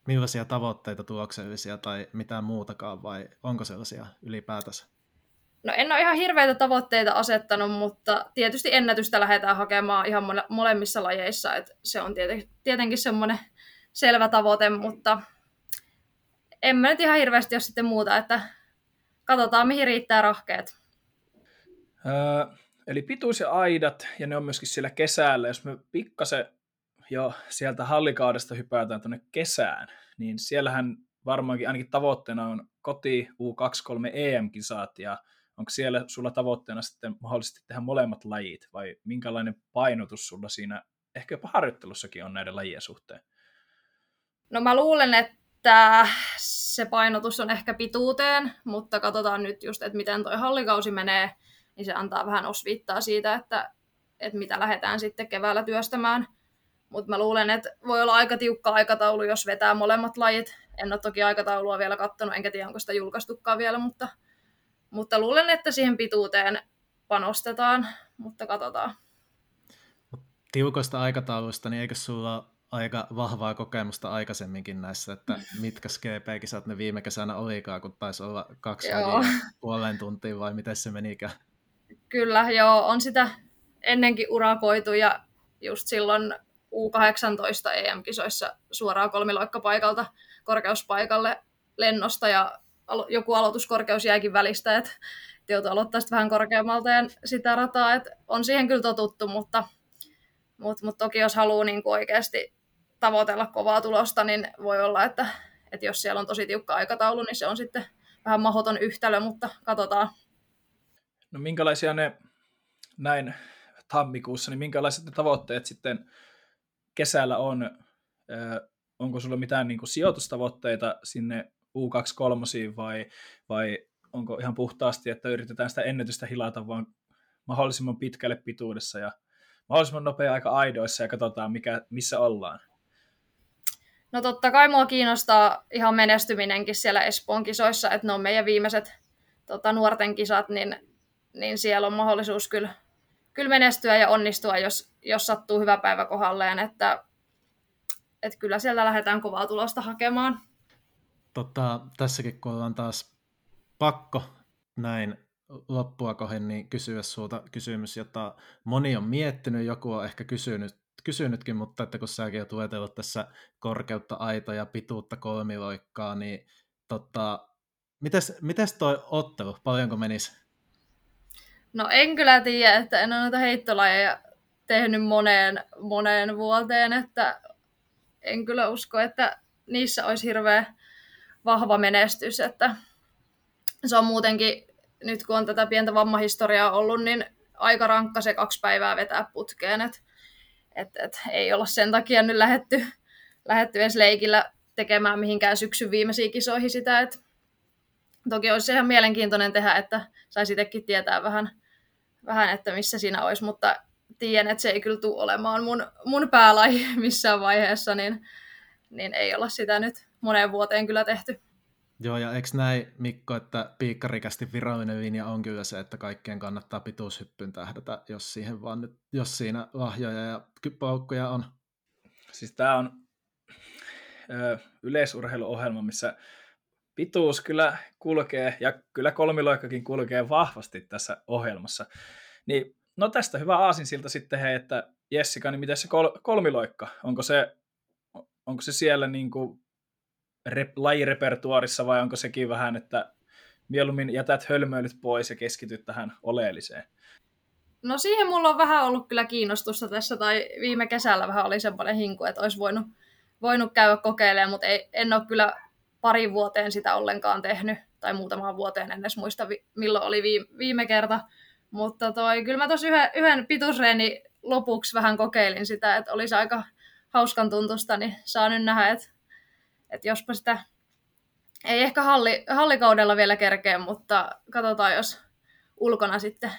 millaisia tavoitteita tuloksellisia tai mitään muutakaan, vai onko sellaisia ylipäätänsä? No en ole ihan hirveitä tavoitteita asettanut, mutta tietysti ennätystä lähdetään hakemaan ihan molemmissa lajeissa, että se on tietenkin semmoinen selvä tavoite, mutta en mä nyt ihan hirveästi ole sitten muuta, että katsotaan mihin riittää rahkeet. Eli pituus ja aidat, ja ne on myöskin siellä kesällä, jos me pikkasen jo sieltä hallikaudesta hypätään tuonne kesään, niin siellähän varmaankin ainakin tavoitteena on koti U23 EM-kisat, ja onko siellä sulla tavoitteena sitten mahdollisesti tehdä molemmat lajit, vai minkälainen painotus sulla siinä, ehkä jopa harjoittelussakin on näiden lajien suhteen? No mä luulen, että se painotus on ehkä pituuteen, mutta katsotaan nyt just, että miten toi hallikausi menee, niin se antaa vähän osviittaa siitä, että mitä lähdetään sitten keväällä työstämään. Mutta mä luulen, että voi olla aika tiukka aikataulu, jos vetää molemmat lajit. En ole toki aikataulua vielä katsonut, enkä tiedä, onko sitä julkaistukaan vielä, mutta luulen, että siihen pituuteen panostetaan, mutta katsotaan. Tiukasta aikataulusta, niin eikö sulla aika vahvaa kokemusta aikaisemminkin näissä, että mitkä GP-kisat ne viime kesänä olikaan, kun taisi olla 2,5 tuntia, vai miten se menikään? Kyllä, joo, on sitä ennenkin urakoitu, ja just silloin U18 EM-kisoissa suoraan kolmiloikkapaikalta korkeuspaikalle lennosta, ja joku aloituskorkeus jäikin välistä, että joutui aloittaa sitten vähän korkeammalta ja sitä rataa, että on siihen kyllä totuttu, mutta toki jos haluaa niin oikeasti tavoitella kovaa tulosta, niin voi olla, että jos siellä on tosi tiukka aikataulu, niin se on sitten vähän mahdoton yhtälö, mutta katsotaan. No minkälaisia ne näin tammikuussa, niin minkälaiset ne tavoitteet sitten kesällä on? Onko sulla mitään niin kuin sijoitustavoitteita sinne U23 vai onko ihan puhtaasti, että yritetään sitä ennätystä hilata vaan mahdollisimman pitkälle pituudessa ja mahdollisimman nopea aika aidoissa ja katsotaan missä ollaan? No totta kai mua kiinnostaa ihan menestyminenkin siellä Espoon kisoissa, että ne on meidän viimeiset nuorten kisat, niin siellä on mahdollisuus kyllä menestyä ja onnistua, jos sattuu hyvä päivä kohdalleen, että kyllä siellä lähdetään kovaa tulosta hakemaan. Tässäkin kun ollaan taas pakko näin loppua kohden, niin kysyä sulta kysymys, jota moni on miettinyt, joku on ehkä kysynytkin, mutta että kun säkin olet luetellut tässä korkeutta, aitoja ja pituutta kolmiloikkaa, niin mites toi ottelu, paljonko menisi? No en kyllä tiedä, että en ole noita heittolajeja tehnyt moneen vuoteen, että en kyllä usko, että niissä olisi hirveän vahva menestys, että se on muutenkin, nyt kun on tätä pientä vammahistoriaa ollut, niin aika rankka se 2 päivää vetää putkeen, että ei olla sen takia nyt lähdetty edes leikillä tekemään mihinkään syksyn viimeisiin kisoihin sitä, että toki olisi ihan mielenkiintoinen tehdä, että saisi itsekin tietää vähän, että missä siinä olisi, mutta tiedän, että se ei kyllä tule olemaan mun päälaji missään vaiheessa, niin ei olla sitä nyt moneen vuoteen kyllä tehty. Joo, ja eikö näin, Mikko, että piikkarikästi virallinen linja on kyllä se, että kaikkien kannattaa pituushyppyn tähdätä, jos siinä lahjoja ja paukkuja on? Siis tämä on yleisurheiluohjelma, missä pituus kyllä kulkee, ja kyllä kolmiloikkakin kulkee vahvasti tässä ohjelmassa. Niin, no tästä hyvä aasinsilta sitten, että Jessica, niin miten se kolmiloikka? Onko se siellä niin kuin lajirepertuaarissa vai onko sekin vähän, että mieluummin jätät hölmöilyt pois ja keskityt tähän oleelliseen? No siihen mulla on vähän ollut kyllä kiinnostusta tässä, tai viime kesällä vähän oli semmoinen hinku, että olisi voinut käydä kokeilemaan, mutta en ole kyllä parin vuoteen sitä ollenkaan tehnyt, tai muutamaan vuoteen, en edes muista milloin oli viime kerta. Mutta kyllä mä tuossa yhden pituusreeni lopuksi vähän kokeilin sitä, että olisi aika hauskan tuntusta, niin saa nyt nähdä, että jospa sitä ei ehkä hallikaudella vielä kerkeä, mutta katsotaan, jos ulkona sitten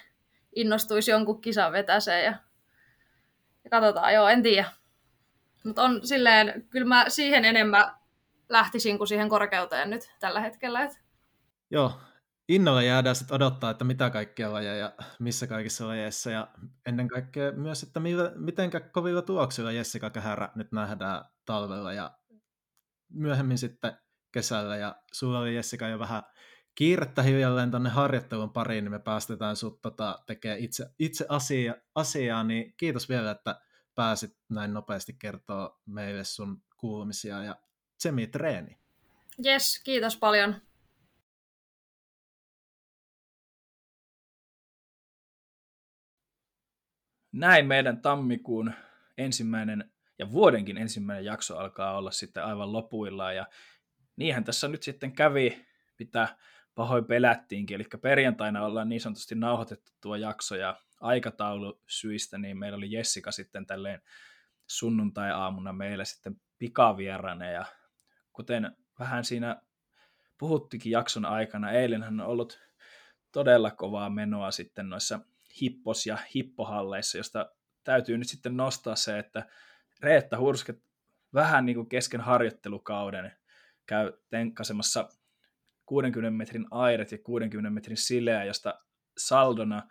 innostuisi jonkun kisan vetäseen ja katsotaan, joo, en tiedä. Mutta on silleen, kyllä mä siihen enemmän lähtisin kuin siihen korkeuteen nyt tällä hetkellä. Joo, innolla jäädään sitten odottaa, että mitä kaikkia lajeja ja missä kaikissa lajeissa ja ennen kaikkea myös, että mitenkä kovilla tuoksilla Jessica Kähärä nyt nähdään talvella ja myöhemmin sitten kesällä ja sulla oli Jessica jo vähän kiirettä hiljalleen tonne harjoittelun pariin, niin me päästetään sut tekemään itse asiaa, niin kiitos vielä, että pääsit näin nopeasti kertoa meille sun kuulumisia ja semitreeni. Jes, kiitos paljon. Näin meidän tammikuun ensimmäinen ja vuodenkin ensimmäinen jakso alkaa olla sitten aivan lopuillaan ja niinhän tässä nyt sitten kävi, mitä pahoin pelättiinkin, eli perjantaina ollaan niin sanotusti nauhoitettu tuo jakso ja aikataulusyistä, niin meillä oli Jessica sitten tälleen sunnuntai-aamuna meillä sitten pikavierana ja kuten vähän siinä puhuttikin jakson aikana, eilenhän on ollut todella kovaa menoa sitten noissa hippos- ja hippohalleissa, josta täytyy nyt sitten nostaa se, että Reetta Hurske vähän niin kuin kesken harjoittelukauden käy tenkkasemassa 60 metrin aidat ja 60 metrin sileä, josta saldona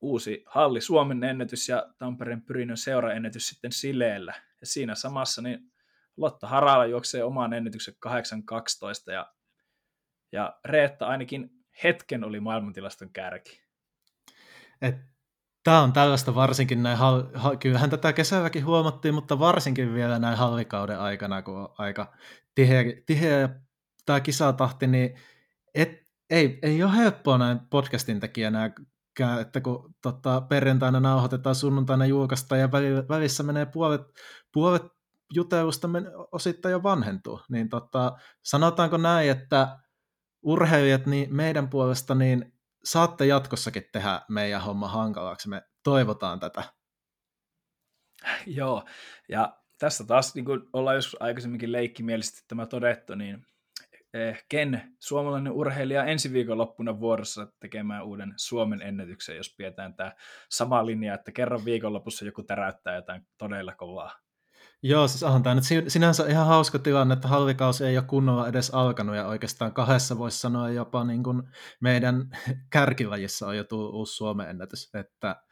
uusi halli Suomen ennätys ja Tampereen Pyrinön seuraennätys sitten sileellä. Ja siinä samassa niin Lotta Harala juoksee oman ennätyksen 8.12 ja Reetta ainakin hetken oli maailmantilaston kärki. Tämä on tällaista varsinkin näin, kyllähän tätä kesälläkin huomattiin, mutta varsinkin vielä näin hallikauden aikana, kun on aika tiheä tämä kisatahti, niin ei ole helppoa näin podcastin tekijänä, että kun perjantaina nauhoitetaan, sunnuntaina julkaistaan ja välissä menee puolet jutelusta osittain jo vanhentuu, niin sanotaanko näin, että urheilijat niin meidän puolesta niin saatte jatkossakin tehdä meidän homma hankalaksi, me toivotaan tätä. Joo, ja tässä taas, niin kuin ollaan joskus aikaisemminkin leikkimielisesti tämä todettu, niin ken suomalainen urheilija ensi viikonloppuna vuorossa tekemään uuden Suomen ennätyksen, jos pidetään tämä sama linja, että kerran viikonlopussa joku täräyttää jotain todella kovaa. Joo, siis onhan tämä nyt sinänsä ihan hauska tilanne, että halvikausi ei ole kunnolla edes alkanut ja oikeastaan kahdessa voisi sanoa jopa niin kuin meidän kärkilajissa on jo tullut uusi Suomen ennätys, että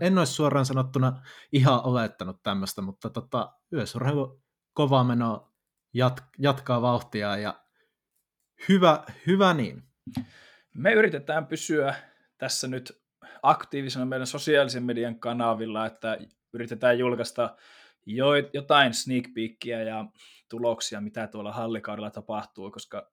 en olisi suoraan sanottuna ihan olettanut tämmöistä, mutta yleisurheilu kova meno jatkaa vauhtia ja hyvä niin. Me yritetään pysyä tässä nyt aktiivisena meidän sosiaalisen median kanavilla, että yritetään julkaista jotain sneak peekia ja tuloksia, mitä tuolla hallikaudella tapahtuu, koska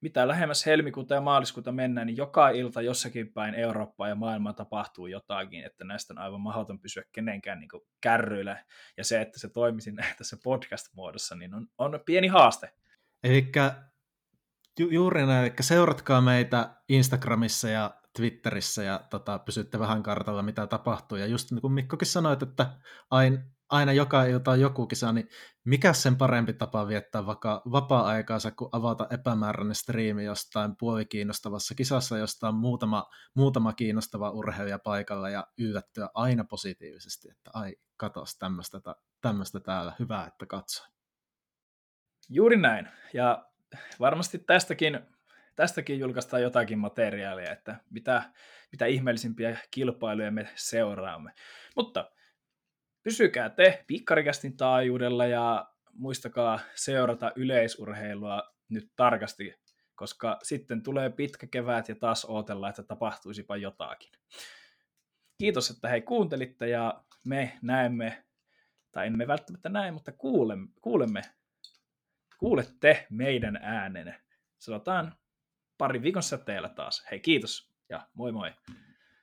mitä lähemmäs helmikuuta ja maaliskuuta mennään, niin joka ilta jossakin päin Eurooppaa ja maailmaa tapahtuu jotakin, että näistä on aivan mahdoton pysyä kenenkään niin kuin kärryillä. Ja se, että se toimisi tässä podcast-muodossa, niin on pieni haaste. Elikkä juuri näin, eli seuratkaa meitä Instagramissa ja Twitterissä ja pysytte vähän kartalla, mitä tapahtuu. Ja just niin kuin Mikkokin sanoit, että aina joka ilta on joku kisa, niin mikä sen parempi tapa viettää vapaa-aikaansa, kuin avata epämääräinen striimi jostain puolikiinnostavassa kisassa, josta on muutama kiinnostava urheilija paikalla ja yllättyä aina positiivisesti, että ai, katos tämmöistä täällä, hyvä, että katsoin. Juuri näin. Ja varmasti tästäkin julkaistaan jotakin materiaalia, että mitä ihmeellisimpiä kilpailuja me seuraamme. Mutta pysykää te Pikkarikästin taajuudella ja muistakaa seurata yleisurheilua nyt tarkasti, koska sitten tulee pitkä kevät ja taas odotellaan, että tapahtuisipa jotakin. Kiitos, että hei kuuntelitte ja me näemme, tai emme välttämättä näe, mutta kuulemme kuulette meidän äänen. Sanotaan pari viikon säteellä taas. Hei, kiitos ja moi moi!